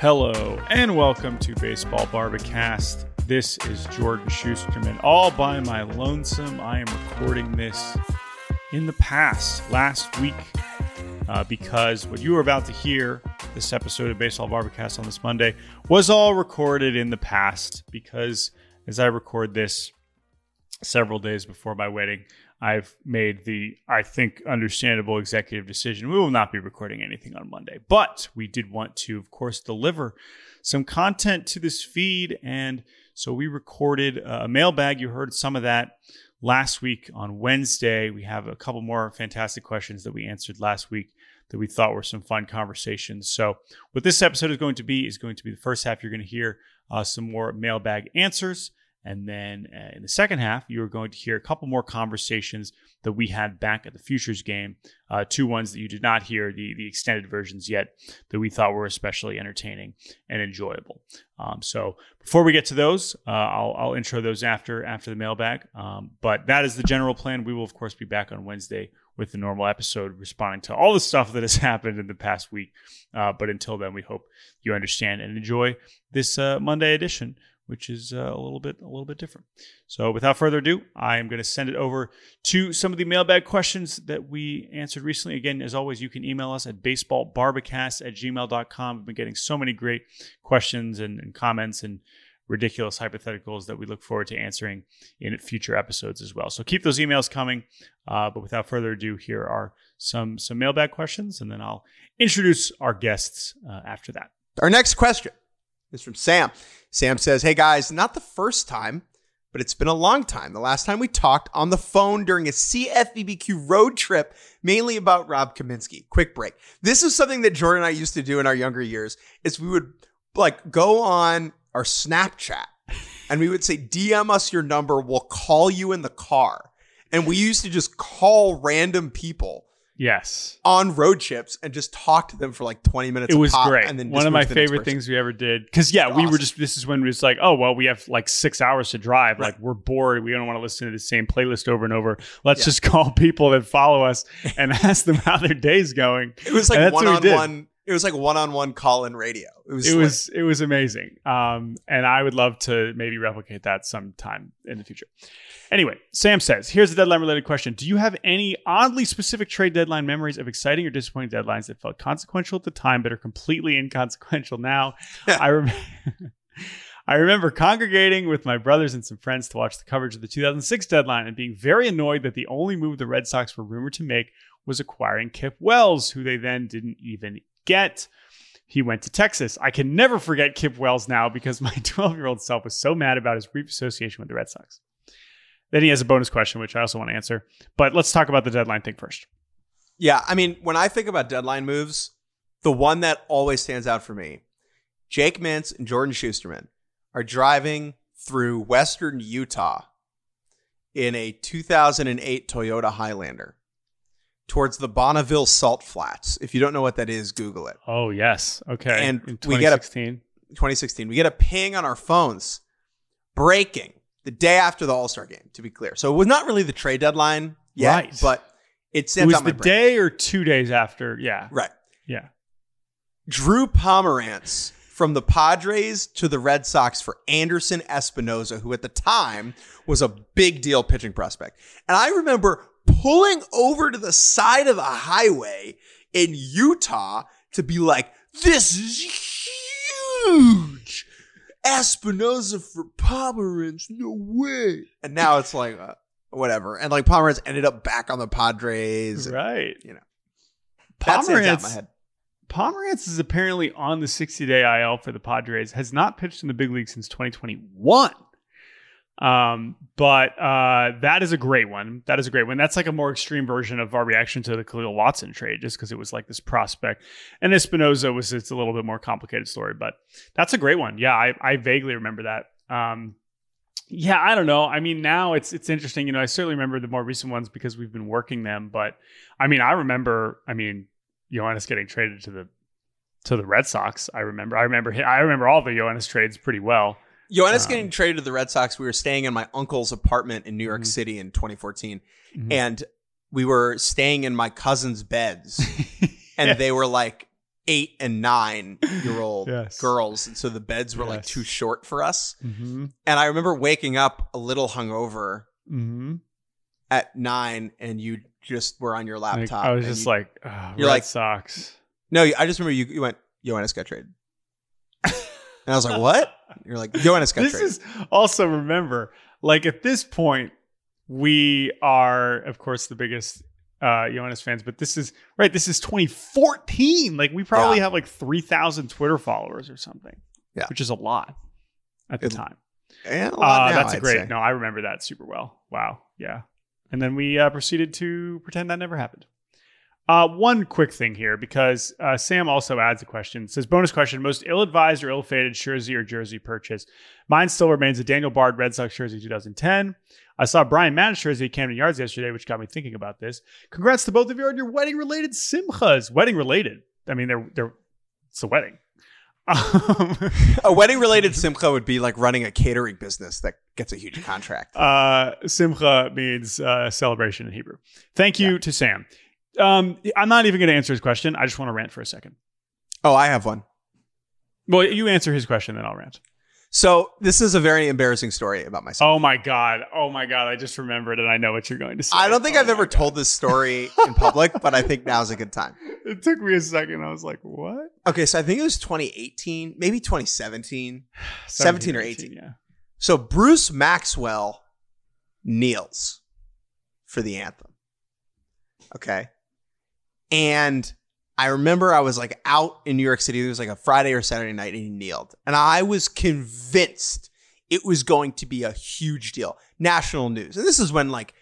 Hello, and welcome to Baseball BarberCast. This is Jordan Schusterman, all by my lonesome. I am recording this in the past, last week, because what you are about to hear, this episode of Baseball BarberCast on this Monday, was all recorded in the past, because as I record this several days before my wedding, I've made the, I think, understandable executive decision. We will not be recording anything on Monday, but we did want to, of course, deliver some content to this feed, and so we recorded a mailbag. You heard some of that last week on Wednesday. We have a couple more fantastic questions that we answered last week that we thought were some fun conversations. So what this episode is going to be the first half. You're going to hear some more mailbag answers. And then in the second half, you're going to hear a couple more conversations that we had back at the Futures game, two ones that you did not hear, the extended versions yet, that we thought were especially entertaining and enjoyable. So before we get to those, I'll intro those after the mailbag. But that is the general plan. We will, of course, be back on Wednesday with the normal episode, responding to all the stuff that has happened in the past week. But until then, we hope you understand and enjoy this Monday edition, which is a little bit different. So without further ado, I am going to send it over to some of the mailbag questions that we answered recently. Again, as always, you can email us at baseballbarbercast@gmail.com. We've been getting so many great questions and comments and ridiculous hypotheticals that we look forward to answering in future episodes as well. So keep those emails coming. But without further ado, here are some mailbag questions, and then I'll introduce our guests after that. Our next question is from Sam. Sam says, hey guys, not the first time, but it's been a long time. The last time we talked on the phone during a CFBBQ road trip, mainly about Rob Kaminsky. Quick break. This is something that Jordan and I used to do in our younger years, is we would like go on our Snapchat and we would say, DM us your number. We'll call you in the car. And we used to just call random people. Yes. On road trips and just talk to them for like 20 minutes. It was great. And then one of my favorite things we ever did. Cause yeah, awesome. We were just, this is when we was like, oh, well, we have like 6 hours to drive. Right. Like we're bored. We don't want to listen to the same playlist over and over. Let's just call people that follow us and ask them how their day's going. It was like one-on-one. It was like one-on-one call-in radio. It was amazing. And I would love to maybe replicate that sometime in the future. Anyway, Sam says, here's a deadline-related question. Do you have any oddly specific trade deadline memories of exciting or disappointing deadlines that felt consequential at the time but are completely inconsequential now? I remember congregating with my brothers and some friends to watch the coverage of the 2006 deadline and being very annoyed that the only move the Red Sox were rumored to make was acquiring Kip Wells, who they then didn't even get. He went to Texas. I can never forget Kip Wells now because my 12-year-old self was so mad about his brief association with the Red Sox. Then he has a bonus question, which I also want to answer. But let's talk about the deadline thing first. Yeah, I mean, when I think about deadline moves, the one that always stands out for me, Jake Mintz and Jordan Schusterman are driving through Western Utah in a 2008 Toyota Highlander towards the Bonneville Salt Flats. If you don't know what that is, Google it. Oh, yes. Okay. And in 2016. We get a ping on our phones. Breaking. The day after the All-Star game, to be clear. So it was not really the trade deadline yet, right, but it stands out my brain. It was the day or 2 days after. Yeah. Right. Yeah. Drew Pomeranz from the Padres to the Red Sox for Anderson Espinoza, who at the time was a big deal pitching prospect. And I remember pulling over to the side of the highway in Utah to be like, this is huge. Espinoza for Pomeranz, no way. And now it's like, whatever. And like Pomeranz ended up back on the Padres. Right. And, you know, Pomeranz is apparently on the 60-day IL for the Padres, has not pitched in the big league since 2021. That is a great one. That is a great one. That's like a more extreme version of our reaction to the Khalil Watson trade, just because it was like this prospect. And Espinoza was, it's a little bit more complicated story, but that's a great one. Yeah, I vaguely remember that. Yeah, I don't know. I mean, now it's interesting. You know, I certainly remember the more recent ones because we've been working them. But I mean, I remember. I mean, Yoenis getting traded to the Red Sox. I remember all the Yoenis trades pretty well. Yoenis getting traded to the Red Sox. We were staying in my uncle's apartment in New York City in 2014, and we were staying in my cousin's beds, and they were like 8 and 9 year old girls, and so the beds were like too short for us. And I remember waking up a little hungover at 9, and you just were on your laptop. I was just you're Red Sox. No, I just remember you went, Yoenis got traded. And I was like, what? You're like, Yoenis got traded. This is also, remember, like at this point, we are, of course, the biggest Yoenis fans, but this is 2014. Like, we probably have like 3,000 Twitter followers or something, which is a lot at the time. And a lot now, that's great. No, I remember that super well. Wow. Yeah. And then we proceeded to pretend that never happened. One quick thing here, because Sam also adds a question. It says, bonus question, most ill-advised or ill-fated jersey or jersey purchase? Mine still remains a Daniel Bard Red Sox jersey 2010. I saw Brian Madden's jersey at Camden Yards yesterday, which got me thinking about this. Congrats to both of you on your wedding-related simchas. Wedding-related. I mean, it's a wedding. A wedding-related simcha would be like running a catering business that gets a huge contract. Simcha means celebration in Hebrew. Thank you to Sam. I'm not even going to answer his question. I just want to rant for a second. Oh, I have one. Well, you answer his question, then I'll rant. So this is a very embarrassing story about myself. Oh my God. I just remembered and I know what you're going to say. I don't think I've ever told this story in public, but I think now's a good time. It took me a second. I was like, what? Okay. So I think it was 2018, maybe 2017, 17 or 18. Yeah. So Bruce Maxwell kneels for the anthem. Okay. And I remember I was like out in New York City. It was like a Friday or Saturday night and he kneeled. And I was convinced it was going to be a huge deal. National news. And this is when like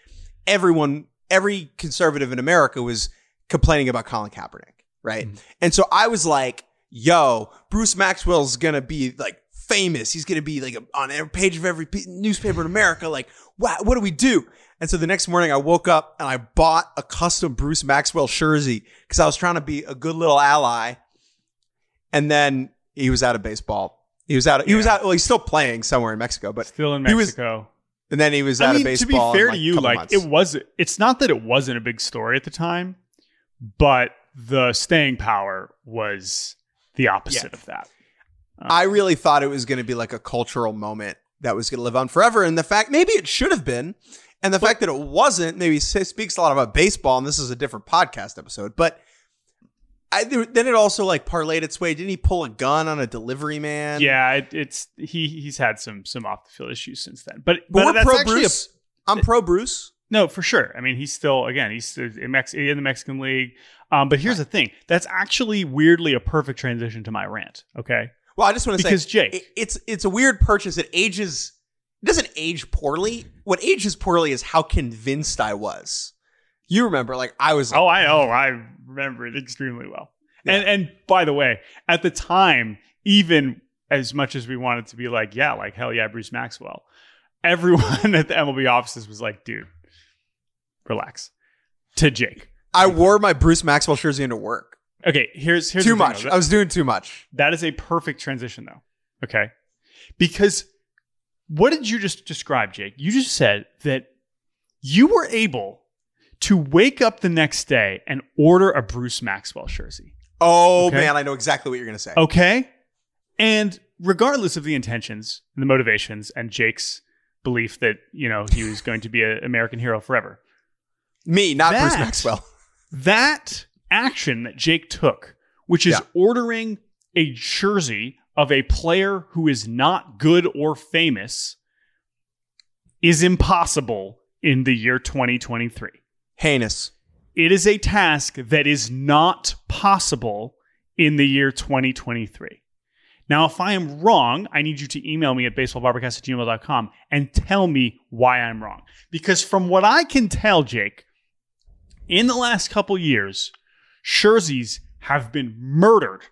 every conservative in America was complaining about Colin Kaepernick, right? And so I was like, yo, Bruce Maxwell's going to be like famous. He's going to be like on every page of every newspaper in America. Like, wow, what do we do? And so the next morning I woke up and I bought a custom Bruce Maxwell jersey because I was trying to be a good little ally. And then he was out of baseball. He was out. Well, he's still playing somewhere in Mexico, but still in Mexico. And then he was out of baseball. To be fair to you, like it's not that it wasn't a big story at the time, but the staying power was the opposite of that. I really thought it was going to be like a cultural moment that was going to live on forever. And the fact, maybe it should have been. And the fact that it wasn't maybe speaks a lot about baseball, and this is a different podcast episode. But then it also like parlayed its way. Didn't he pull a gun on a delivery man? Yeah, it's he's had some off the field issues since then. But we're pro Bruce. I'm pro Bruce. No, for sure. I mean, he's still in the Mexican League. But here's the thing: that's actually weirdly a perfect transition to my rant. Okay. Well, I just want to say because Jake, it's a weird purchase. It ages. It doesn't age poorly. What ages poorly is how convinced I was. You remember, like I was. Like, I remember it extremely well. Yeah. And by the way, at the time, even as much as we wanted to be like, yeah, like hell yeah, Bruce Maxwell, everyone at the MLB offices was like, dude, relax. To Jake, I wore my Bruce Maxwell jersey into work. Okay, here's too much. I was doing too much. That is a perfect transition, though. Okay, because. What did you just describe, Jake? You just said that you were able to wake up the next day and order a Bruce Maxwell jersey. Oh, okay? Man, I know exactly what you're going to say. Okay. And regardless of the intentions and the motivations and Jake's belief that, you know, he was going to be an American hero forever. Me, not Bruce Maxwell. That action that Jake took, which is ordering a jersey of a player who is not good or famous is impossible in the year 2023. Heinous. It is a task that is not possible in the year 2023. Now, if I am wrong, I need you to email me at baseballbarbercast@gmail.com and tell me why I'm wrong. Because from what I can tell, Jake, in the last couple years, Scherzies have been murdered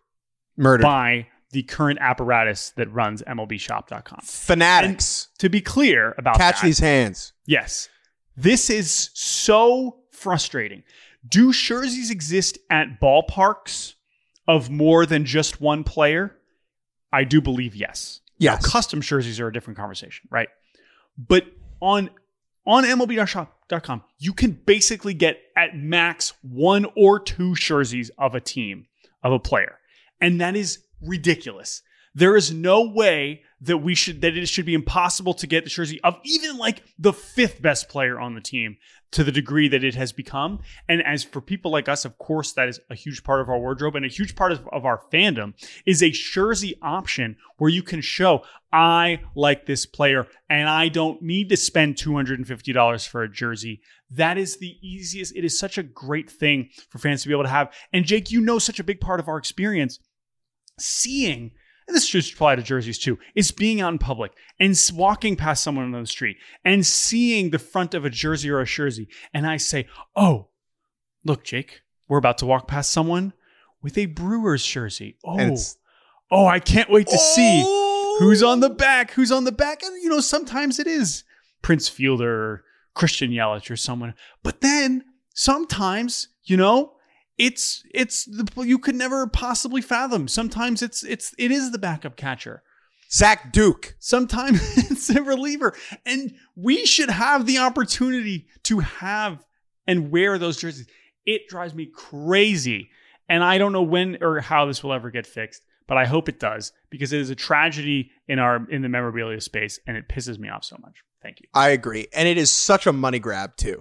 by the current apparatus that runs mlbshop.com. Fanatics. And to be clear about that. Catch these hands. Yes. This is so frustrating. Do Scherzies exist at ballparks of more than just one player? I do believe yes. Yes. Now, custom Scherzies are a different conversation, right? But on MLB.shop.com, you can basically get at max one or two Scherzies of a team, of a player. And that is ridiculous. There is no way that it should be impossible to get the Scherzy of even like the fifth best player on the team to the degree that it has become. And as for people like us, of course, that is a huge part of our wardrobe and a huge part of our fandom is a Scherzy option where you can show, I like this player and I don't need to spend $250 for a jersey. That is the easiest. It is such a great thing for fans to be able to have. And Jake, such a big part of our experience seeing, and this should apply to jerseys too, is being out in public and walking past someone on the street and seeing the front of a jersey or a Scherzy. And I say, oh, look, Jake, we're about to walk past someone with a Brewers jersey. Oh, I can't wait to see who's on the back. And, sometimes it is Prince Fielder or Christian Yelich or someone. But then sometimes, it's you could never possibly fathom. Sometimes it is the backup catcher, Zach Duke. Sometimes it's a reliever, and we should have the opportunity to have and wear those jerseys. It drives me crazy, and I don't know when or how this will ever get fixed, but I hope it does because it is a tragedy in the memorabilia space, and it pisses me off so much. Thank you. I agree, and it is such a money grab too.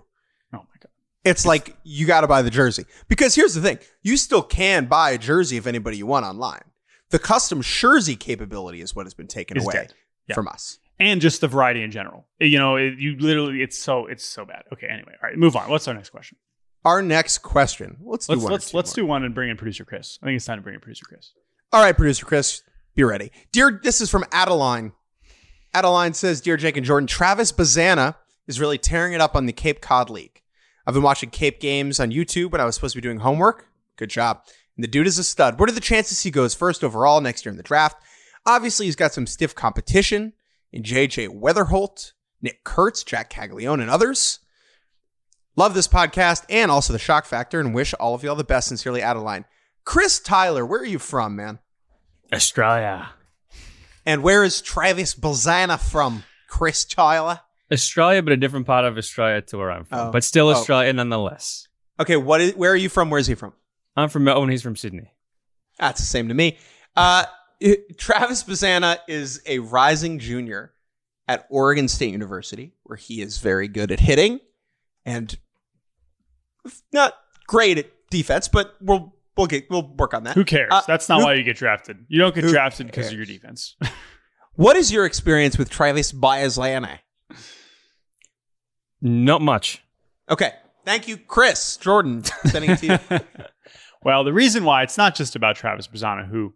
Oh my God. It's like you got to buy the jersey because here's the thing. You still can buy a jersey of anybody you want online. The custom jersey capability is what has been taken away from us. And just the variety in general. It's so bad. Okay. Anyway. All right. Move on. What's our next question? Our next question. Let's do one and bring in producer Chris. I think it's time to bring in producer Chris. All right, producer Chris, be ready. This is from Adeline. Adeline says, "Dear Jake and Jordan, Travis Bazzana is really tearing it up on the Cape Cod League. I've been watching Cape games on YouTube when I was supposed to be doing homework. Good job. And the dude is a stud. What are the chances he goes first overall next year in the draft? Obviously, he's got some stiff competition in J.J. Weatherholt, Nick Kurtz, Jack Caglione, and others. Love this podcast and also the shock factor and wish all of you all the best. Sincerely, Adeline." Chris Tyler, where are you from, man? Australia. And where is Travis Bazzana from, Chris Tyler? Australia, but a different part of Australia to where I'm from, but still Australia nonetheless. Okay, where are you from? Where is he from? I'm from Melbourne. He's from Sydney. That's the same to me. Travis Bazzana is a rising junior at Oregon State University, where he is very good at hitting and not great at defense, but we'll work on that. Who cares? That's not why you get drafted. You don't get drafted because of your defense. What is your experience with Travis Bazzana? Not much. Okay. Thank you, Chris. Jordan, sending it to you. Well, the reason why it's not just about Travis Bazzana, who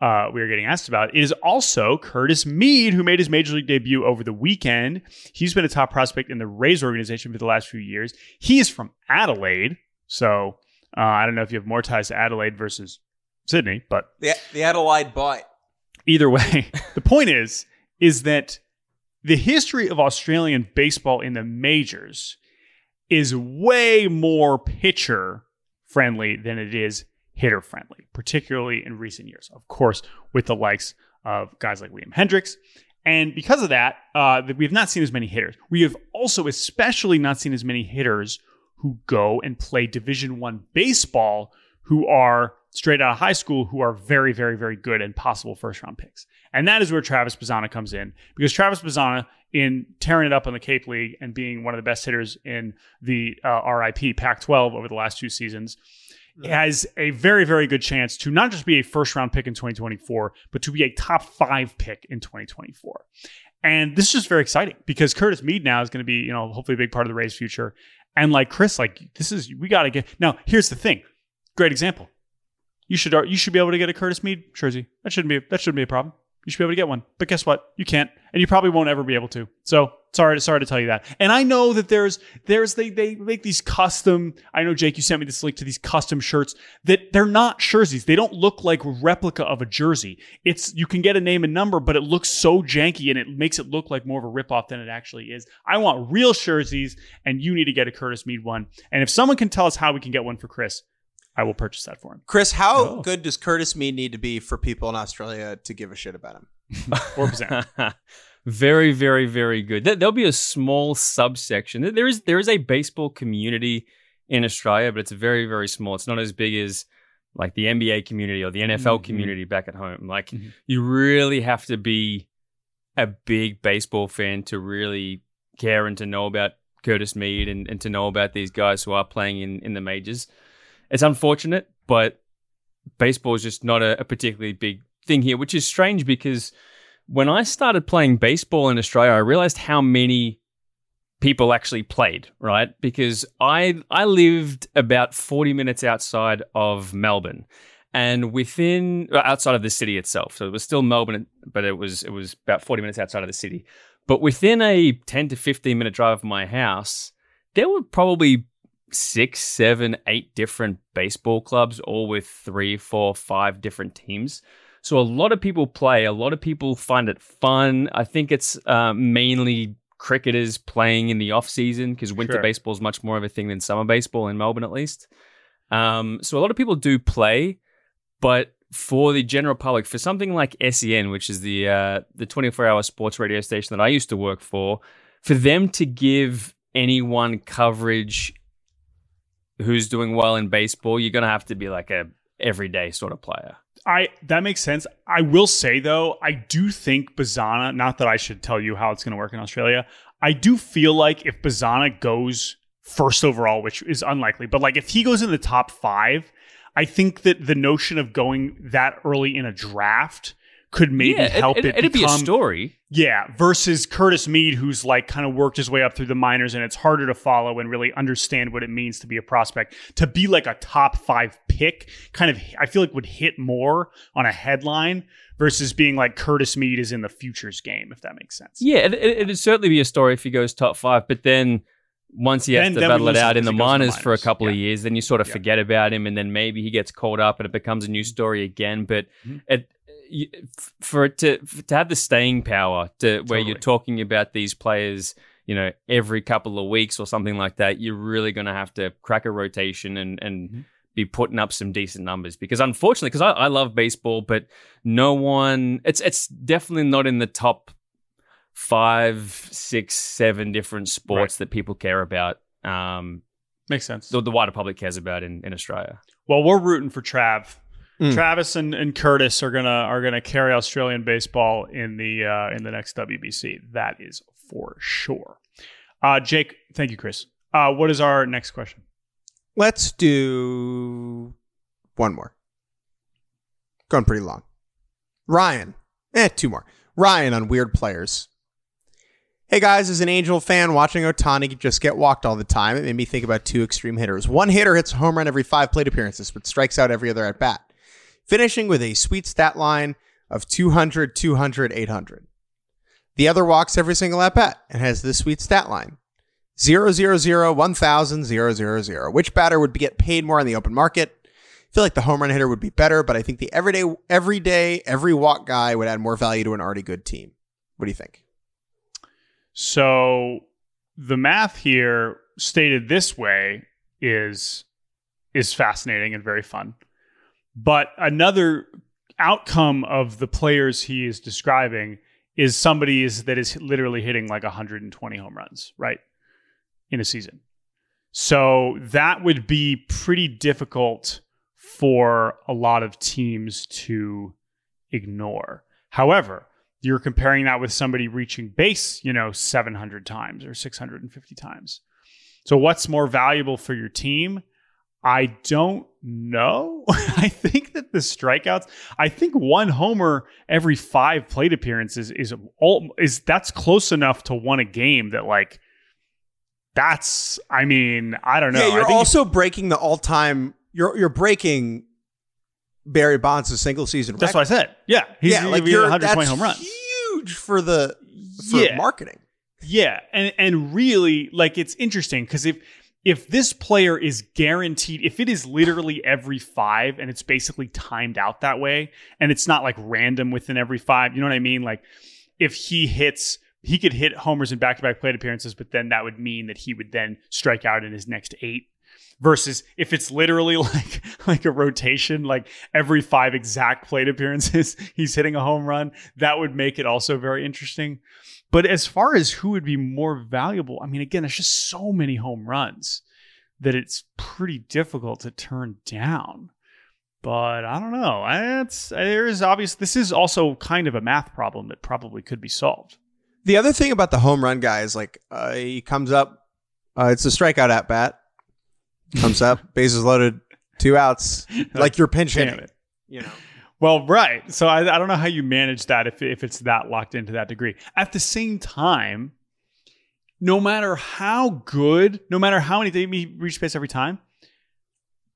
we are getting asked about, is also Curtis Mead, who made his major league debut over the weekend. He's been a top prospect in the Rays organization for the last few years. He is from Adelaide. So I don't know if you have more ties to Adelaide versus Sydney, but... The Adelaide bite. Either way, the point is that... the history of Australian baseball in the majors is way more pitcher-friendly than it is hitter-friendly, particularly in recent years, of course, with the likes of guys like Liam Hendricks. And because of that, we have not seen as many hitters. We have also especially not seen as many hitters who go and play Division I baseball who are straight out of high school who are very, very, very good and possible first-round picks. And that is where Travis Bazzana comes in, because Travis Bazzana, in tearing it up on the Cape League and being one of the best hitters in the RIP Pac-12 over the last two seasons, has a very, very good chance to not just be a first-round pick in 2024, but to be a top 5 pick in 2024. And this is just very exciting because Curtis Mead now is going to be, hopefully a big part of the Rays' future. And like Chris, we got to get... Now, here's the thing. Great example. You should be able to get a Curtis Mead jersey. That shouldn't be a problem. You should be able to get one. But guess what? You can't, and you probably won't ever be able to. So sorry to tell you that. And I know that they make these custom. I know, Jake, you sent me this link to these custom shirts that they're not jerseys. They don't look like replica of a jersey. You can get a name and number, but it looks so janky and it makes it look like more of a ripoff than it actually is. I want real jerseys, and you need to get a Curtis Mead one. And if someone can tell us how we can get one for Chris, I will purchase that for him. Chris, how good does Curtis Mead need to be for people in Australia to give a shit about him? 4%. Very, very, very good. There'll be a small subsection. There is a baseball community in Australia, but it's very, very small. It's not as big as like the NBA community or the NFL community back at home. Like you really have to be a big baseball fan to really care and to know about Curtis Mead and to know about these guys who are playing in the majors. It's unfortunate, but baseball is just not a particularly big thing here, which is strange because when I started playing baseball in Australia, I realized how many people actually played, right? Because I lived about 40 minutes outside of Melbourne and outside of the city itself. So it was still Melbourne, but it was about 40 minutes outside of the city. But within a 10 to 15 minute drive of my house, there were probably 6, 7, 8 different baseball clubs, all with 3, 4, 5 different teams. So a lot of people play. A lot of people find it fun. I think it's mainly cricketers playing in the off season because winter baseball is much more of a thing than summer baseball in Melbourne, at least. So a lot of people do play, but for the general public, for something like SEN, which is the 24-hour sports radio station that I used to work for them to give anyone coverage who's doing well in baseball, you're going to have to be like a everyday sort of player. That makes sense. I will say, though, I do think Bazzana, not that I should tell you how it's going to work in Australia, I do feel like if Bazzana goes first overall, which is unlikely, but like if he goes in the top 5, I think that the notion of going that early in a draft could maybe help it'd become, be a story. Yeah, versus Curtis Mead, who's like kind of worked his way up through the minors, and it's harder to follow and really understand what it means to be a prospect. To be like a top 5 pick, kind of, I feel like would hit more on a headline versus being like Curtis Mead is in the futures game, if that makes sense. Yeah, it'd certainly be a story if he goes top 5, but then once he has to battle it out in the minors for a couple of years, then you sort of forget about him, and then maybe he gets called up and it becomes a new story again, but for it to have the staying power to where you're talking about these players, you know, every couple of weeks or something like that, you're really going to have to crack a rotation and be putting up some decent numbers. Because unfortunately, because I love baseball, but no one, it's definitely not in the top 5, 6, 7 different sports that people care about. Makes sense. The wider public cares about in Australia. Well, we're rooting for Trav. Travis and Curtis are gonna carry Australian baseball in the next WBC. That is for sure. Jake, thank you, Chris. What is our next question? Let's do one more. Going pretty long. Ryan, two more. Ryan on Weird Players. Hey guys, as an Angel fan, watching Ohtani just get walked all the time, it made me think about two extreme hitters. One hitter hits a home run every 5 plate appearances, but strikes out every other at bat, finishing with a sweet stat line of 200, 200, 800. The other walks every single at-bat and has this sweet stat line, 0, 0, 0, 1,000, 0, 0, 0. Which batter would get paid more on the open market? I feel like the home run hitter would be better, but I think the every walk guy would add more value to an already good team. What do you think? So the math here stated this way is fascinating and very fun. But another outcome of the players he is describing is somebody that is literally hitting like 120 home runs, right, in a season. So that would be pretty difficult for a lot of teams to ignore. However, you're comparing that with somebody reaching base, 700 times or 650 times. So what's more valuable for your team? I don't know. I think that the strikeouts, I think one homer every 5 plate appearances is that's close enough to win a game that like, that's, I mean, I don't know. Yeah, you're breaking Barry Bonds' single season record. That's what I said. Yeah. He's like you're 120 home runs. Huge for marketing. Yeah. And really, like, it's interesting because if this player is guaranteed, if it is literally every five and it's basically timed out that way, and it's not like random within every five, you know what I mean? Like if he hits, he could hit homers in back-to-back plate appearances, but then that would mean that he would then strike out in his next eight. Versus if it's literally like a rotation, like every five exact plate appearances, he's hitting a home run, that would make it also very interesting. But as far as who would be more valuable, I mean, again, there's just so many home runs that it's pretty difficult to turn down. But I don't know. This is also kind of a math problem that probably could be solved. The other thing about the home run guy is like he comes up, it's a strikeout at bat. Comes up, bases loaded, two outs, like you're pinch hitting it, you know. Well, right. So I don't know how you manage that if it's that locked into that degree. At the same time, no matter how good, no matter how many they reach base every time,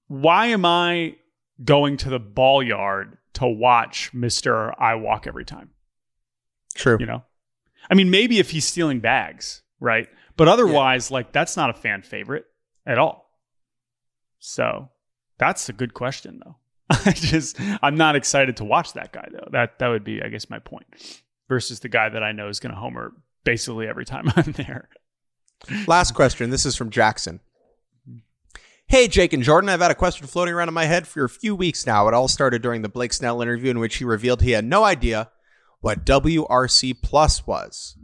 why am I going to the ball yard to watch Mr. I walk every time? True. You know, I mean, maybe if he's stealing bags, right? But otherwise, like that's not a fan favorite at all. So that's a good question, though. I'm not excited to watch that guy, though. That would be, I guess, my point. Versus the guy that I know is going to homer basically every time I'm there. Last question. This is from Jackson. Hey, Jake and Jordan. I've had a question floating around in my head for a few weeks now. It all started during the Blake Snell interview in which he revealed he had no idea what WRC Plus was.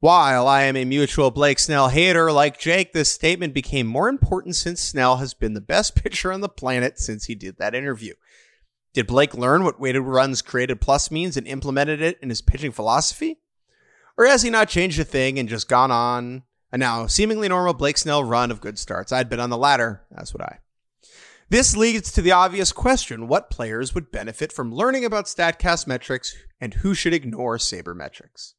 While I am a mutual Blake Snell hater like Jake, this statement became more important since Snell has been the best pitcher on the planet since he did that interview. Did Blake learn what weighted runs created plus means and implemented it in his pitching philosophy? Or has he not changed a thing and just gone on a now seemingly normal Blake Snell run of good starts? I'd bet on the latter. That's what I. This leads to the obvious question, what players would benefit from learning about StatCast metrics and who should ignore sabermetrics?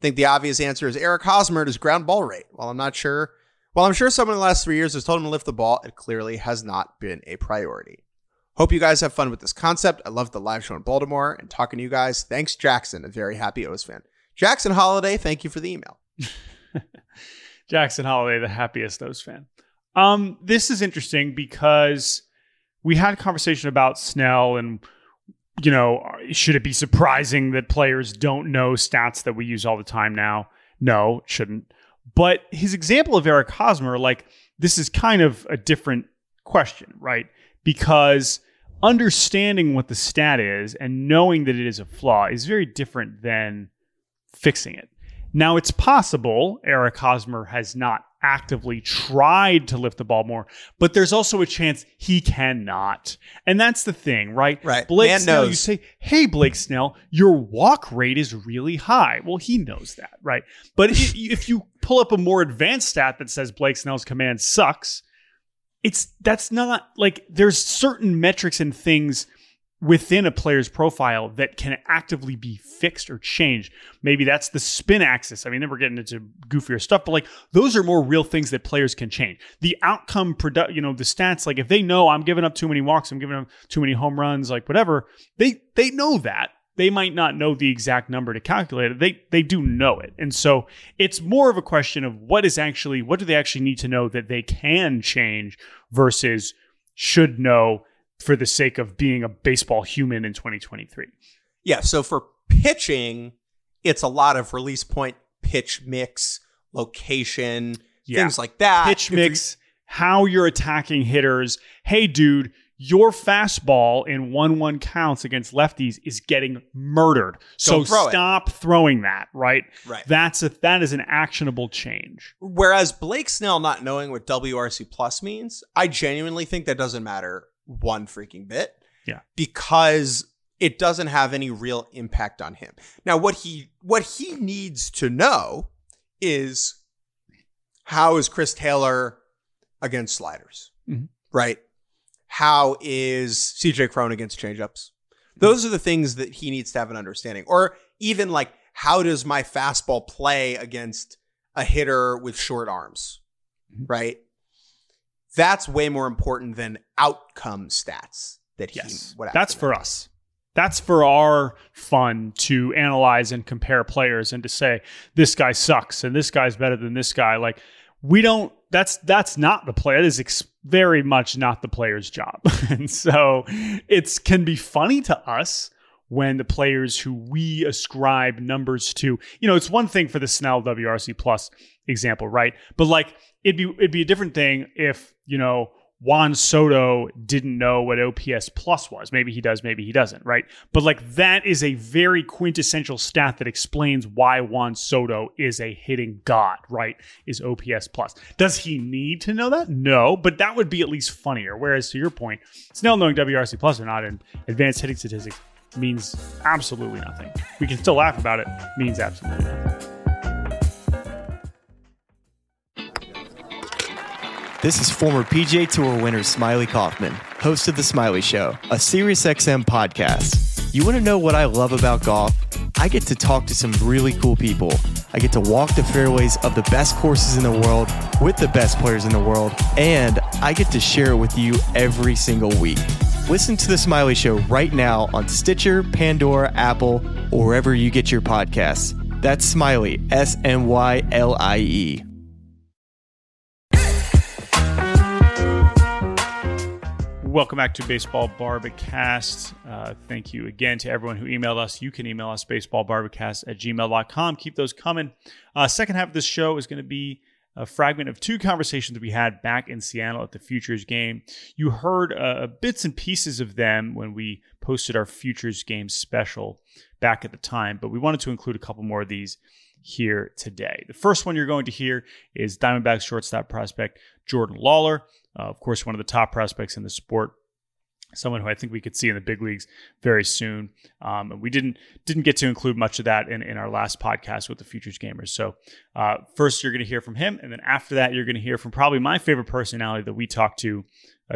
I think the obvious answer is Eric Hosmer at his ground ball rate. While I'm sure someone in the last 3 years has told him to lift the ball, it clearly has not been a priority. Hope you guys have fun with this concept. I loved the live show in Baltimore and talking to you guys. Thanks, Jackson, a very happy O's fan. Jackson Holiday, thank you for the email. Jackson Holiday, the happiest O's fan. This is interesting because we had a conversation about Snell and, you know, should it be surprising that players don't know stats that we use all the time now? No, it shouldn't. But his example of Eric Hosmer, like, this is kind of a different question, right? Because understanding what the stat is and knowing that it is a flaw is very different than fixing it. Now, it's possible Eric Hosmer has not actively tried to lift the ball more, but there's also a chance he cannot. And that's the thing, right? Right. Blake Snell, you say, hey, Blake Snell, your walk rate is really high. Well, he knows that, right? But if you pull up a more advanced stat that says Blake Snell's command sucks, that's not like there's certain metrics and things within a player's profile that can actively be fixed or changed. Maybe that's the spin axis. I mean, then we're getting into goofier stuff, but like those are more real things that players can change. The outcome, the stats, like if they know I'm giving up too many walks, I'm giving up too many home runs, like whatever, they know that. They might not know the exact number to calculate it. They do know it. And so it's more of a question of what do they actually need to know that they can change versus should know for the sake of being a baseball human in 2023. Yeah, so for pitching, it's a lot of release point, pitch mix, location, things like that. Pitch mix, how you're attacking hitters. Hey, dude, your fastball in 1-1 counts against lefties is getting murdered. So stop throwing that, right? Right. That is an actionable change. Whereas Blake Snell not knowing what WRC plus means, I genuinely think that doesn't matter one freaking bit, because it doesn't have any real impact on him. Now, what he needs to know is how is Chris Tyler against sliders, right? How is CJ Cron against changeups? Those are the things that he needs to have an understanding. Or even like, how does my fastball play against a hitter with short arms, right? That's way more important than outcome stats. that he would have. That's for us. That's for our fun to analyze and compare players and to say, this guy sucks and this guy's better than this guy. Like, we don't, that's not the player. That is very much not the player's job. And so it can be funny to us when the players who we ascribe numbers to, you know, it's one thing for the Snell WRC Plus example, right? But like, it'd be a different thing if, you know, Juan Soto didn't know what OPS plus was. Maybe he does, maybe he doesn't, right? But like, that is a very quintessential stat that explains why Juan Soto is a hitting god, right? Is OPS plus. Does he need to know that? No, but that would be at least funnier. Whereas to your point, Snell knowing WRC plus or not in advanced hitting statistics means absolutely nothing. We can still laugh about it. Means absolutely nothing. This is former PGA Tour winner Smiley Kaufman, host of The Smiley Show, a SiriusXM podcast. You want to know what I love about golf? I get to talk to some really cool people. I get to walk the fairways of the best courses in the world with the best players in the world, and I get to share it with you every single week. Listen to The Smiley Show right now on Stitcher, Pandora, Apple, or wherever you get your podcasts. That's Smiley, S-M-Y-L-I-E. Welcome back to Baseball BarberCast. Thank you again to everyone who emailed us. You can email us, baseballbarbercast@gmail.com. Keep those coming. Second half of this show is going to be a fragment of two conversations we had back in Seattle at the Futures game. You heard bits and pieces of them when we posted our Futures game special back at the time, but we wanted to include a couple more of these here today. The first one you're going to hear is Diamondbacks shortstop prospect Jordan Lawlar. Of course, one of the top prospects in the sport, someone who I think we could see in the big leagues very soon. And we didn't get to include much of that in our last podcast with the Futures Gamers. So first, you're going to hear from him. And then after that, you're going to hear from probably my favorite personality that we talked to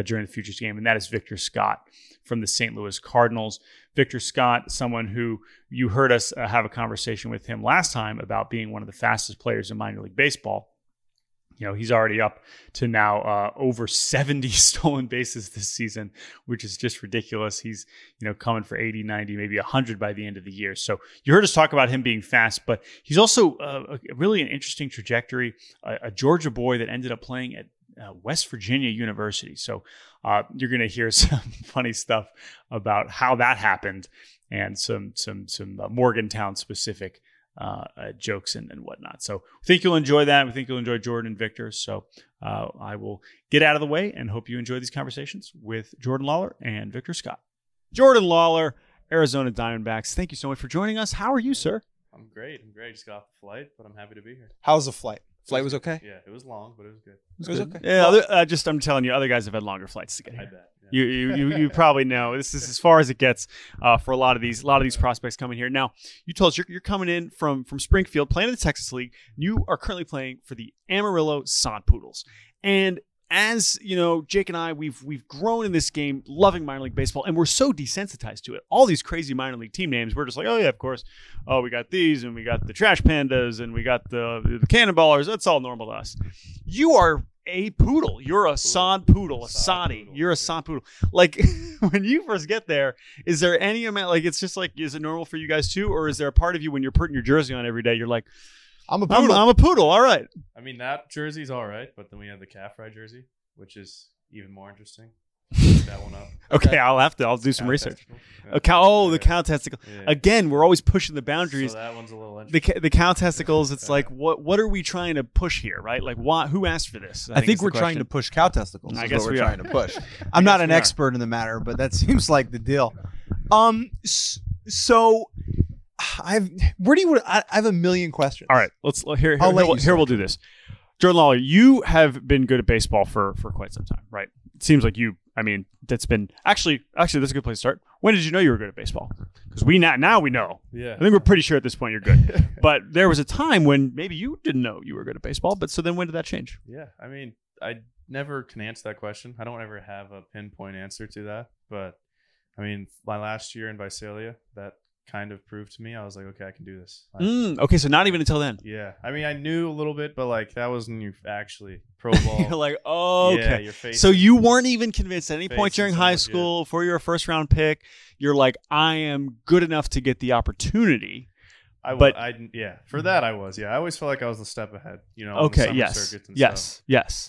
during the Futures game. And that is Victor Scott from the St. Louis Cardinals. Victor Scott, someone who you heard us have a conversation with him last time about being one of the fastest players in minor league baseball. You know, he's already up to now over 70 stolen bases this season, which is just ridiculous. He's, you know, coming for 80, 90, maybe 100 by the end of the year. So you heard us talk about him being fast, but he's also really an interesting trajectory, a Georgia boy that ended up playing at West Virginia University. So you're going to hear some funny stuff about how that happened and some Morgantown specific jokes and whatnot. So we think you'll enjoy that. We think you'll enjoy Jordan and Victor. So I will get out of the way and hope you enjoy these conversations with Jordan Lawlar and Victor Scott. Jordan Lawlar, Arizona Diamondbacks. Thank you so much for joining us. How are you, sir? I'm great. I just got off the flight, but I'm happy to be here. How was the flight? Flight was okay? Yeah, it was long, but it was good. It was good. Okay. Yeah, I'm telling you, other guys have had longer flights to get here. I bet. Yeah. You probably know. This is as far as it gets for a lot of these prospects coming here. Now, you told us you're coming in from Springfield, playing in the Texas League. You are currently playing for the Amarillo Sod Poodles. And as you know, Jake and I, we've grown in this game, loving minor league baseball, and we're so desensitized to it. All these crazy minor league team names, we're just like, oh yeah, of course. Oh, we got these, and we got the Trash Pandas, and we got the Cannonballers. That's all normal to us. You are a poodle. You're a sod poodle, a soddy. You're a sod poodle. Like, when you first get there, is there any amount? Like, it's just like, is it normal for you guys too, or is there a part of you when you're putting your jersey on every day, you're like, I'm a poodle. I'm a poodle. All right. I mean, that jersey's all right, but then we have the calf fry jersey, which is even more interesting. Look that one up. Okay, I'll do some research. The cow testicle. Yeah. Again, we're always pushing the boundaries. So that one's a little interesting. The cow testicles. It's like, what are we trying to push here, right? Like, why? Who asked for this? I think we're trying to push cow testicles. I guess we're trying to push. I'm not an expert in the matter, but that seems like the deal. So. I have a million questions. All right, we'll do this. Jordan Lawlar, you have been good at baseball for quite some time, right? It seems like you. I mean, that's been actually that's a good place to start. When did you know you were good at baseball? Because now we know. Yeah, I think we're pretty sure at this point you're good. But there was a time when maybe you didn't know you were good at baseball. But so then when did that change? Yeah, I mean, I never can answer that question. I don't ever have a pinpoint answer to that. But I mean, my last year in Visalia, that kind of proved to me. I was like, okay, I can do this. Okay, so not even until then. Yeah. I mean, I knew a little bit, but like that was when you actually pro ball. You're like, oh, okay. Yeah, your face. So you weren't even convinced at any point during high school for your first round pick. You're like, I am good enough to get the opportunity. I always felt like I was a step ahead, you know. Okay. Yes.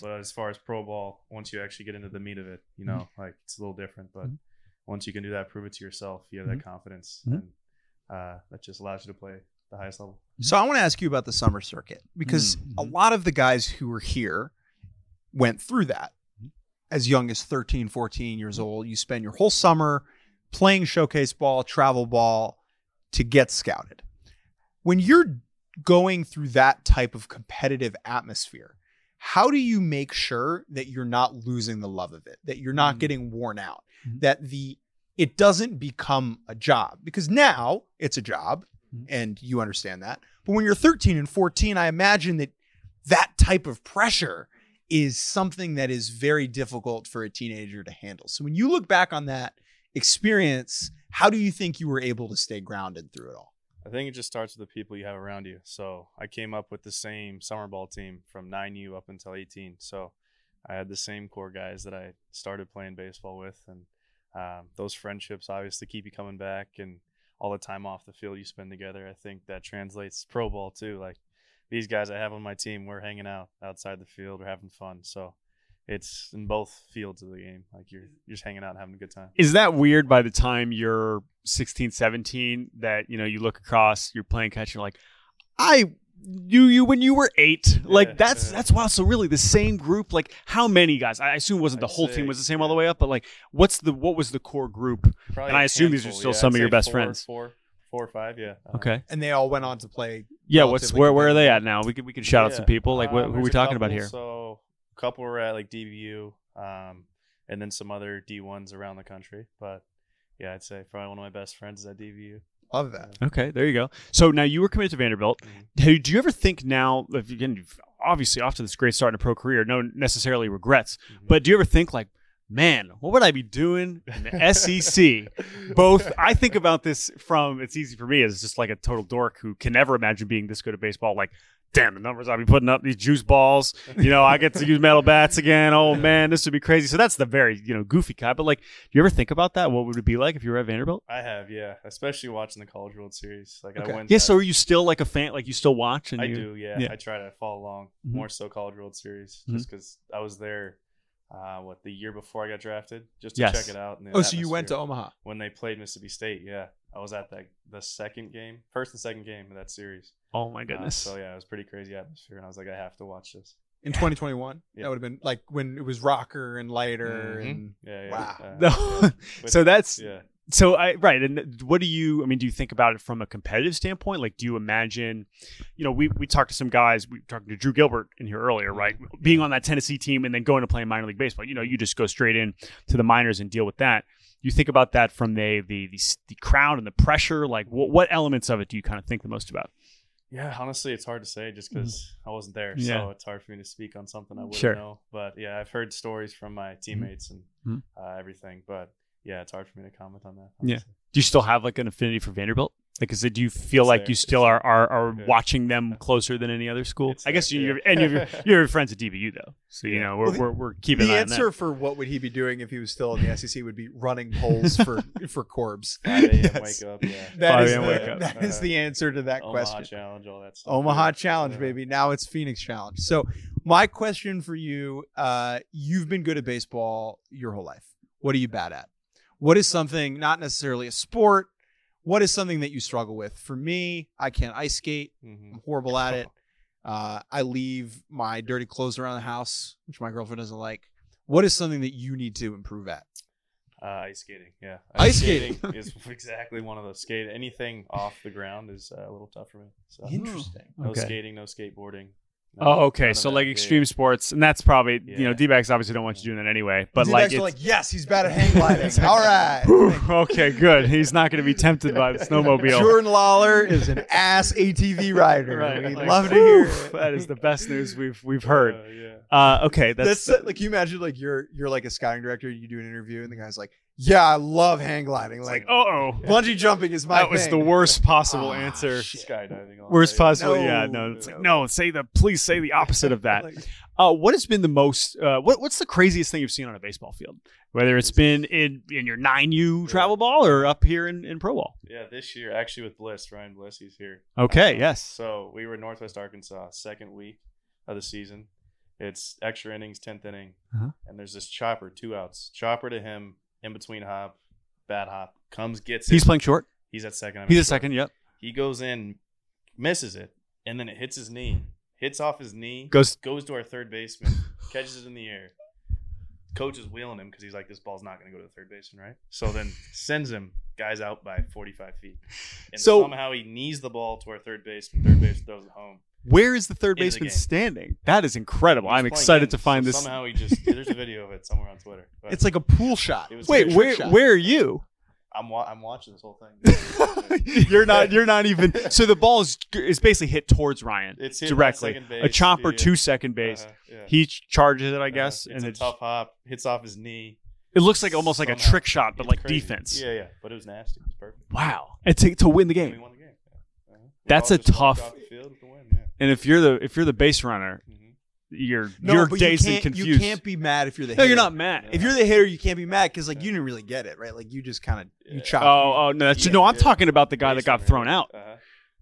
But as far as pro ball, once you actually get into the meat of it, you know, mm-hmm. like it's a little different, but mm-hmm. once you can do that, prove it to yourself, you have mm-hmm. that confidence mm-hmm. and that just allows you to play the highest level. So I want to ask you about the summer circuit, because mm-hmm. a lot of the guys who were here went through that as young as 13, 14 years old. You spend your whole summer playing showcase ball, travel ball to get scouted. When you're going through that type of competitive atmosphere, how do you make sure that you're not losing the love of it, that you're not mm-hmm. getting worn out, mm-hmm. that it doesn't become a job? Because now it's a job mm-hmm. and you understand that. But when you're 13 and 14, I imagine that type of pressure is something that is very difficult for a teenager to handle. So when you look back on that experience, how do you think you were able to stay grounded through it all? I think it just starts with the people you have around you. So I came up with the same summer ball team from 9U up until 18. So I had the same core guys that I started playing baseball with. And those friendships obviously keep you coming back, and all the time off the field you spend together. I think that translates pro ball too. Like these guys I have on my team, we're hanging out outside the field. We're having fun. So it's in both fields of the game. Like you're just hanging out and having a good time. Is that weird by the time you're 16, 17 that, you know, you look across, you're playing catch, you're like, I knew you when you were 8. Yeah, like that's wild. So really the same group, like how many guys? I assume it wasn't the whole team was the same all the way up, but like what was the core group? Probably, and I assume these are still some of your best friends. Four or five, yeah. Okay. And they all went on to play. Yeah, where are they at now? We can shout out some people. Like who are we talking about here? So couple were at like DBU and then some other D1s around the country, but yeah, I'd say probably one of my best friends is at DBU. Love that. Okay, there you go. So now you were committed to Vanderbilt. Mm-hmm. Hey, do you ever think now, again, you've obviously off to this great start in a pro career, no necessarily regrets, mm-hmm. but do you ever think like, man, what would I be doing in the SEC? Both, I think about this from, it's easy for me as just like a total dork who can never imagine being this good at baseball, like damn, the numbers I'll be putting up, these juice balls, you know, I get to use metal bats again. Oh man, this would be crazy. So that's the very, you know, goofy guy. But like, do you ever think about that? What would it be like if you were at Vanderbilt? I have, yeah. Especially watching the College World Series. Like okay. I went. Yeah. So are you still like a fan? Like you still watch? And I do. Yeah. I try to follow along mm-hmm. more so College World Series just because mm-hmm. I was there. The year before I got drafted, just to check it out. And so you went to Omaha when they played Mississippi State. Yeah, I was at the first and second game of that series. Oh my goodness! So yeah, it was pretty crazy atmosphere, and I was like, I have to watch this in 2021. Yeah. That would have been like when it was rocker and lighter, mm-hmm. and wow. So that's so I right. And what do you? I mean, do you think about it from a competitive standpoint? Like, do you imagine? You know, we talked to some guys. We talked to Drew Gilbert in here earlier, right? Being on that Tennessee team and then going to play minor league baseball. You know, you just go straight in to the minors and deal with that. You think about that from the crowd and the pressure. Like, what elements of it do you kind of think the most about? Yeah, honestly, it's hard to say just because I wasn't there, so it's hard for me to speak on something I wouldn't know. But yeah, I've heard stories from my teammates and everything, but. Yeah, it's hard for me to comment on that. Honestly. Yeah. Do you still have like an affinity for Vanderbilt? Like, is it, do you feel you still are watching them closer than any other school? I guess you're friends at DBU though, so you know we're keeping an eye on that. The answer for what would he be doing if he was still in the SEC would be running polls for Corbs. 5 a.m. Wake up. Yeah. That is the answer to that question. Omaha Challenge, all that stuff. Omaha Challenge, baby. Now it's Phoenix Challenge. So my question for you: you've been good at baseball your whole life. What are you bad at? What is something, not necessarily a sport, what is something that you struggle with? For me, I can't ice skate. Mm-hmm. I'm horrible at it. I leave my dirty clothes around the house, which my girlfriend doesn't like. What is something that you need to improve at? Ice skating, yeah. Ice skating is exactly one of those. Anything off the ground is a little tough for me. So. Interesting. No skating, no skateboarding. No, oh, okay. So like extreme sports, and that's probably you know D-backs obviously don't want you doing that anyway. But D-backs like, yes, he's bad at hang gliding. All right. Okay, good. He's not going to be tempted by the snowmobile. Jordan Lawlar is an ass ATV rider. Right. We love to hear it. That is the best news we've heard. Okay, that's like, you imagine like you're like a scouting director, you do an interview, and the guy's like, "Yeah, I love hang gliding." Like, bungee jumping is my thing. That was the worst possible answer. Shit. Skydiving. Worst possible. No. Yeah, no. It's like, no. Please say the opposite of that. Like, what has been the most? What's the craziest thing you've seen on a baseball field? Whether it's been in your 9U travel ball or up here in Pro Ball. Yeah, this year actually with Bliss, Ryan Bliss, he's here. Okay. Yes. So we were in Northwest Arkansas, second week of the season. It's extra innings, 10th inning, and there's this chopper, 2 outs. Chopper to him, in between hop, bad hop, comes, gets it. He's playing short? He's at second. He's at second, yep. He goes in, misses it, and then it hits his knee. Hits off his knee, goes to our third baseman, catches it in the air. Coach is wheeling him because he's like, this ball's not going to go to the third baseman, right? So then sends him, guys out by 45 feet. And somehow he knees the ball to our third baseman. Third baseman throws it home. Where is the third baseman standing? That is incredible. I'm excited to find this. Somehow he just, there's a video of it somewhere on Twitter. It's like a pool shot. Wait, where are you? I'm watching this whole thing. You're not even. So the ball is basically hit towards Ryan directly. A chopper to second base. Yeah. He charges it, I guess. It's a tough hop. Hits off his knee. It looks like almost like a trick shot, but like crazy defense. Yeah. But it was nasty. It was perfect. Wow. And to win the game. We won the game. That's a tough. And if you're the base runner, you're dazed and confused. You can't be mad if you're the hitter. No, you're not mad. No. If you're the hitter, you can't be mad because you didn't really get it, right? Like you just kind of you chopped. I'm talking about the guy that got thrown out.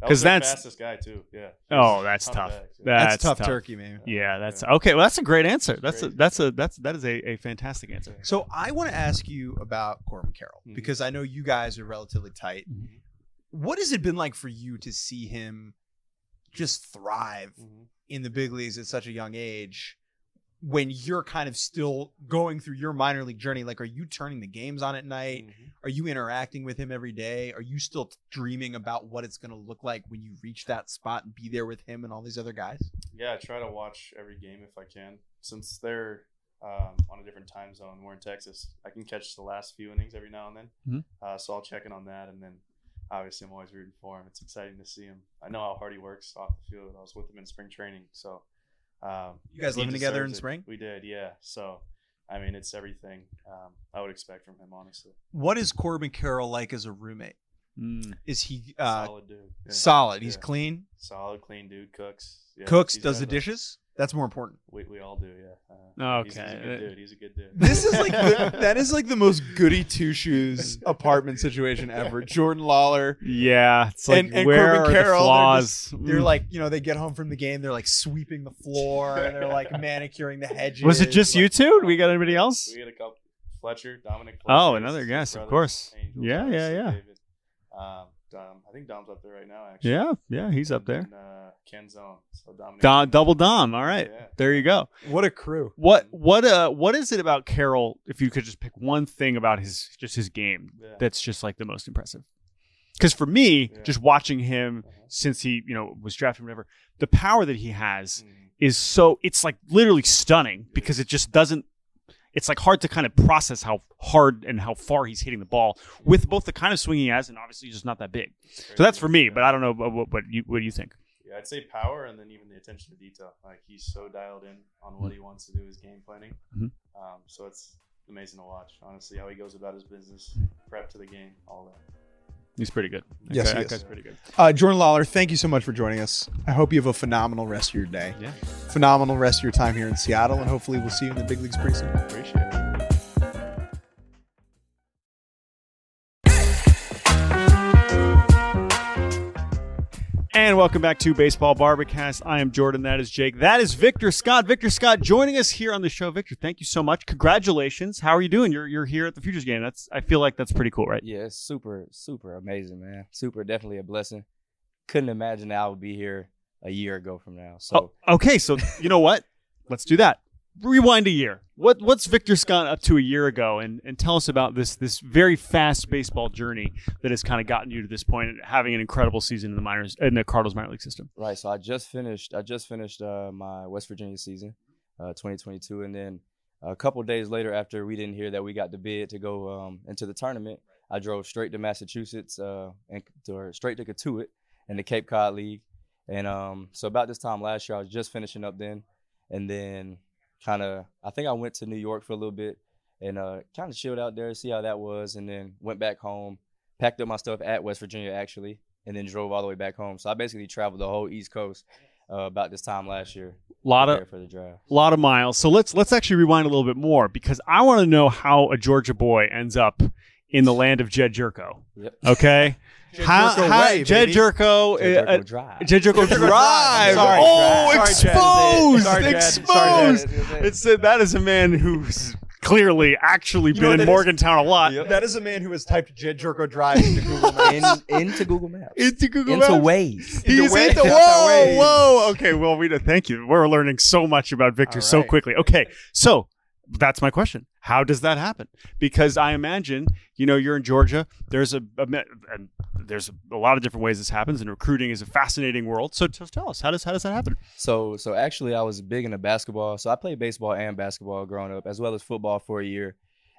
Because that's fastest guy too. Yeah. Oh, that's tough. Bags, yeah. That's tough turkey, man. Yeah, that's okay. Well, that's a great answer. That is a fantastic answer. So I want to ask you about Corbin Carroll because I know you guys are relatively tight. What has it been like for you to see him just thrive in the big leagues at such a young age when you're kind of still going through your minor league journey? Like, are you turning the games on at night? Are you interacting with him every day? Are you still dreaming about what it's going to look like when you reach that spot and be there with him and all these other guys? Yeah, I try to watch every game if I can. Since they're on a different time zone, we're in Texas, I can catch the last few innings every now and then. So I'll check in on that, and then obviously, I'm always rooting for him. It's exciting to see him. I know how hard he works off the field. I was with him in spring training. So, you guys living together in spring? We did, yeah. So, I mean, it's everything I would expect from him, honestly. What is Corbin Carroll like as a roommate? Is he solid dude? Yeah. Solid. Yeah. He's clean. Solid, clean dude. Cooks. Yeah, cooks. Does the dishes. That's more important. We all do, yeah. Okay. He's a good dude. This is like that is the most goody two-shoes apartment situation ever. Jordan Lawlar. Yeah. It's like, and where Corbin Carroll, the flaws? They're like, they get home from the game, they're like sweeping the floor, and they're like manicuring the hedges. Was it just you two? Did we got anybody else? We had a couple. Dominic Fletcher. Oh, another guest, of course. Angels, yeah. David. I think Dom's up there right now, actually. Yeah, he's up there. And, Ken's on. So Dom, double Dom. All right, yeah. There you go. What a crew. What is it about Carroll? If you could just pick one thing about his game that's just like the most impressive. Because for me, just watching him since he was drafted, whatever, the power that he has is so, it's like literally stunning because it just doesn't. It's like hard to kind of process how hard and how far he's hitting the ball with both the kind of swing he has and obviously he's just not that big. So that's for me, but I don't know what do you think? Yeah, I'd say power and then even the attention to detail. Like he's so dialed in on what he wants to do, his game planning. So it's amazing to watch, honestly, how he goes about his business, prep to the game, all that. He's pretty good. Yes, that guy's pretty good. Jordan Lawlar, thank you so much for joining us. I hope you have a phenomenal rest of your day. Yeah. Phenomenal rest of your time here in Seattle, and hopefully we'll see you in the big leagues pretty soon. Appreciate it. And welcome back to Baseball BarberCast. I am Jordan. That is Jake. That is Victor Scott. Victor Scott joining us here on the show. Victor, thank you so much. Congratulations. How are you doing? You're here at the Futures game. I feel like that's pretty cool, right? Yeah, it's super, super amazing, man. Super, definitely a blessing. Couldn't imagine that I would be here a year ago from now. So okay, so you know what? Let's do that. Rewind a year. What's Victor Scott up to a year ago? And tell us about this very fast baseball journey that has kind of gotten you to this point, having an incredible season in the minors in the Cardinals minor league system. Right. So I just finished my West Virginia season, 2022, and then a couple of days later, after we didn't hear that we got the bid to go into the tournament, I drove straight to Massachusetts straight to Katuitt in the Cape Cod League, and so about this time last year, I was just finishing up then, and then kind of, I think I went to New York for a little bit and kind of chilled out there, see how that was, and then went back home, packed up my stuff at West Virginia, actually, and then drove all the way back home. So I basically traveled the whole East Coast about this time last year. A lot of miles. So let's actually rewind a little bit more, because I want to know how a Georgia boy ends up in the land of Jed Jerko. Yep. Okay. Jed Jerko Drive. Sorry, oh, Drive. Exposed. Sorry, exposed. That is a man who's clearly actually been in Morgantown a lot. Yep. That is a man who has typed Jed Jerko Drive into Google Maps. Into Waze. Whoa. Okay, well, thank you. We're learning so much about Victor so quickly. Okay, so that's my question. How does that happen? Because I imagine, you're in Georgia. There's a lot of different ways this happens, and recruiting is a fascinating world. So tell us, how does that happen? So actually, I was big into basketball. So I played baseball and basketball growing up, as well as football for a year.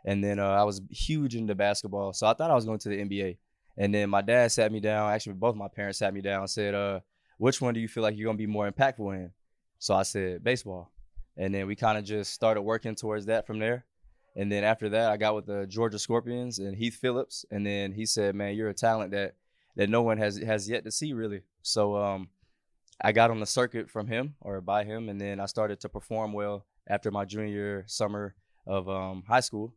And then I was huge into basketball. So I thought I was going to the NBA. And then my dad sat me down. Actually, both my parents sat me down and said, which one do you feel like you're going to be more impactful in? So I said, baseball. And then we kind of just started working towards that from there. And then after that, I got with the Georgia Scorpions and Heath Phillips. And then he said, man, you're a talent that no one has yet to see, really. So I got on the circuit from him or by him. And then I started to perform well after my junior summer of high school.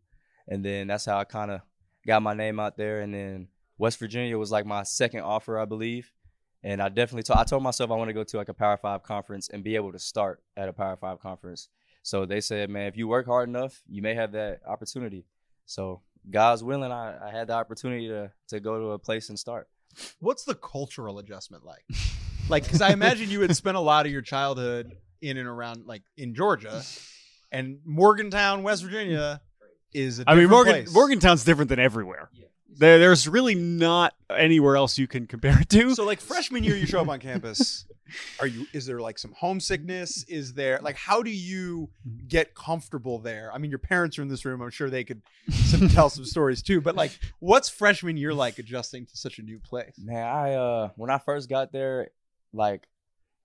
And then that's how I kind of got my name out there. And then West Virginia was like my second offer, I believe. And I definitely I told myself I want to go to like a Power 5 conference and be able to start at a Power 5 conference. So they said, man, if you work hard enough, you may have that opportunity. So God's willing, I had the opportunity to go to a place and start. What's the cultural adjustment like? Because I imagine you had spent a lot of your childhood in and around, in Georgia. And Morgantown, West Virginia is a different place. Morgantown's different than everywhere. Yeah. There's really not anywhere else you can compare it to. So, freshman year, you show up on campus. Is there some homesickness? Is there how do you get comfortable there? I mean, your parents are in this room. I'm sure they could tell some stories too. But what's freshman year like adjusting to such a new place? Man, I when I first got there, I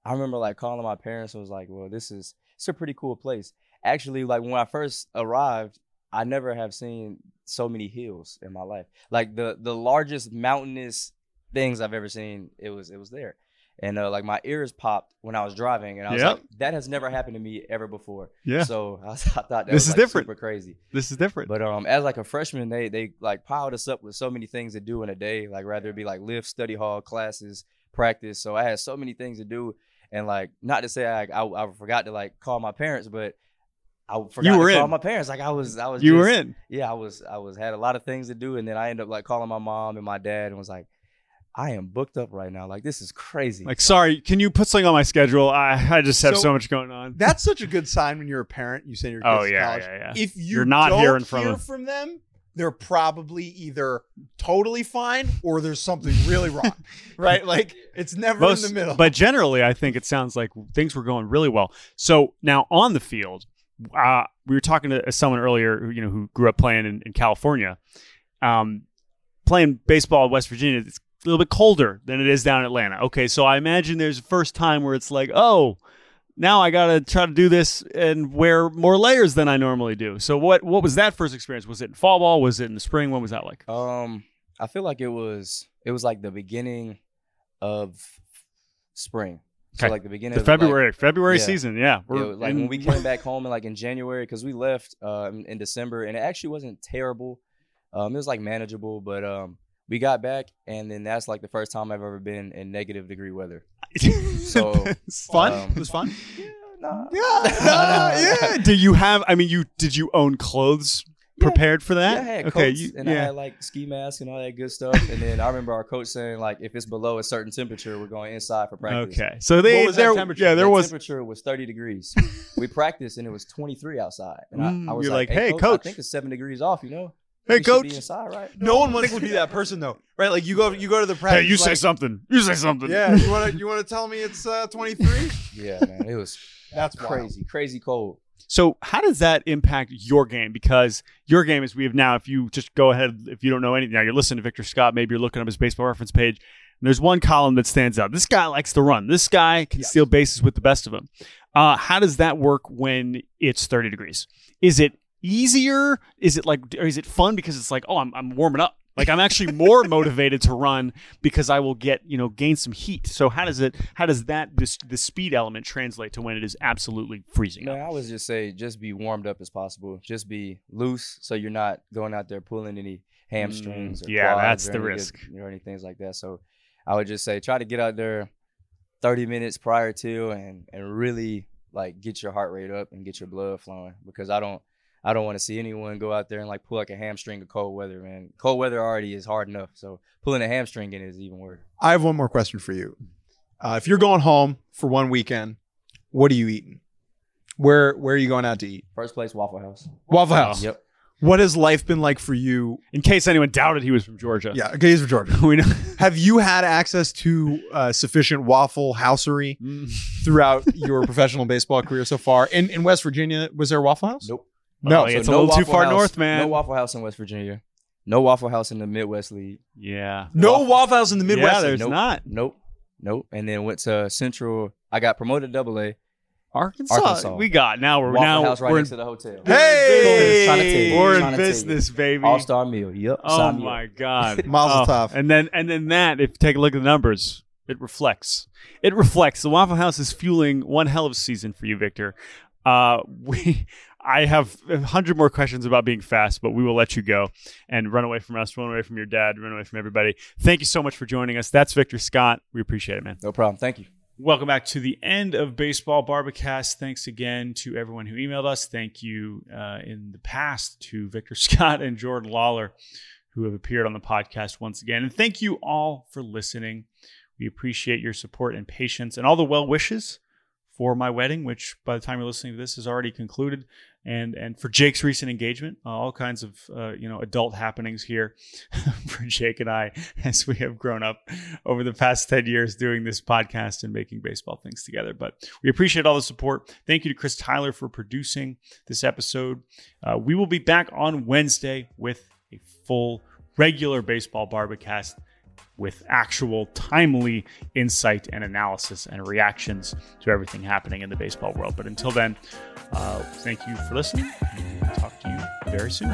remember calling my parents. I was like, well, it's a pretty cool place. Actually, when I first arrived, I never have seen so many hills in my life. The largest mountainous things I've ever seen, it was there. And my ears popped when I was driving, and I was that has never happened to me ever before. Yeah. So I thought this was different. Super crazy. This is different. But as a freshman, they piled us up with so many things to do in a day. Rather it be lift, study hall, classes, practice. So I had so many things to do, and not to say I forgot to call my parents, but I forgot to call my parents. I was. You were in. Yeah, I had a lot of things to do, and then I ended up calling my mom and my dad, and was like, I am booked up right now. This is crazy. Sorry, can you put something on my schedule? I just have so much going on. That's such a good sign when you're a parent. You send your kids to college. Yeah. If you're not hearing from them, they're probably either totally fine or there's something really wrong, right? It's never in the middle. But generally, I think it sounds like things were going really well. So now on the field, we were talking to someone earlier who grew up playing in California, playing baseball in West Virginia. It's a little bit colder than it is down in Atlanta. Okay, so I imagine there's a first time where it's now I got to try to do this and wear more layers than I normally do. So what was that first experience? Was it in fall ball? Was it in the spring? What was that like? I feel like it was the beginning of spring. Okay. So the beginning of February season. Yeah. When we came back home and in January, because we left in December, and it actually wasn't terrible. It was manageable, but we got back, and then that's the first time I've ever been in negative degree weather. So fun. It was fun. Yeah. Do you have? Did you own clothes prepared for that? Yeah, I had coats, I had ski masks and all that good stuff. And then I remember our coach saying if it's below a certain temperature, we're going inside for practice. Okay. So temperature was 30 degrees. We practiced and it was 23 outside, and I was hey, coach, I think it's 7 degrees off. Hey, coach. Inside, right? No one wants to be that person, though, right? You go to the practice. Hey, you say something. You say something. Yeah, you want to tell me it's 23? Yeah, man, it was. That's crazy, wild. Crazy cold. So, how does that impact your game? Because your game is, we have now. If you just go ahead, if you don't know anything, now you're listening to Victor Scott. Maybe you're looking up his baseball reference page. And there's one column that stands out. This guy likes to run. This guy can steal bases with the best of them. How does that work when it's 30 degrees? Is it easier? Is it like, or is it fun because it's like, oh, I'm warming up. Like I'm actually more motivated to run because I will get, you know, gain some heat. So how does the speed element translate to when it is absolutely freezing? Man, I would just say, just be warmed up as possible. Just be loose so you're not going out there pulling any hamstrings. Or yeah, that's the risk. Or anything like that. So I would just say, try to get out there 30 minutes prior to and really like get your heart rate up and get your blood flowing, because I don't want to see anyone go out there and like pull like a hamstring of cold weather, man. Cold weather already is hard enough, so pulling a hamstring in is even worse. I have one more question for you. If you're going home for one weekend, what are you eating? Where are you going out to eat? First place, Waffle House. Waffle House. Yep. What has life been like for you? In case anyone doubted he was from Georgia. Yeah, okay, he's from Georgia. We know. Have you had access to sufficient Waffle Houseery throughout your professional baseball career so far? In West Virginia, was there a Waffle House? Nope. No, so it's a little too far north, man. No Waffle House in West Virginia. No Waffle House in the Midwest League. Yeah. No Waffle House in the Midwest. Yeah, there's not. Nope. And then went to Central. I got promoted double A. Arkansas. We got we're next to the hotel. Hey, we're in business, baby. All-star meal. Yep. Oh my God. Mazel tov. And then that, if you take a look at the numbers, it reflects. The Waffle House is fueling one hell of a season for you, Victor. I have 100 more questions about being fast, but we will let you go and run away from us, run away from your dad, run away from everybody. Thank you so much for joining us. That's Victor Scott. We appreciate it, man. No problem. Thank you. Welcome back to the end of Baseball BarberCast. Thanks again to everyone who emailed us. Thank you in the past to Victor Scott and Jordan Lawlar, who have appeared on the podcast once again. And thank you all for listening. We appreciate your support and patience and all the well wishes for my wedding, which by the time you're listening to this is already concluded, and for Jake's recent engagement, all kinds of adult happenings here for Jake and I as we have grown up over the past 10 years doing this podcast and making baseball things together. But we appreciate all the support. Thank you to Chris Tyler for producing this episode. We will be back on Wednesday with a full regular Baseball BarberCast with actual timely insight and analysis and reactions to everything happening in the baseball world. But until then, thank you for listening, and we'll talk to you very soon.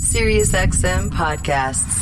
SiriusXM Podcasts.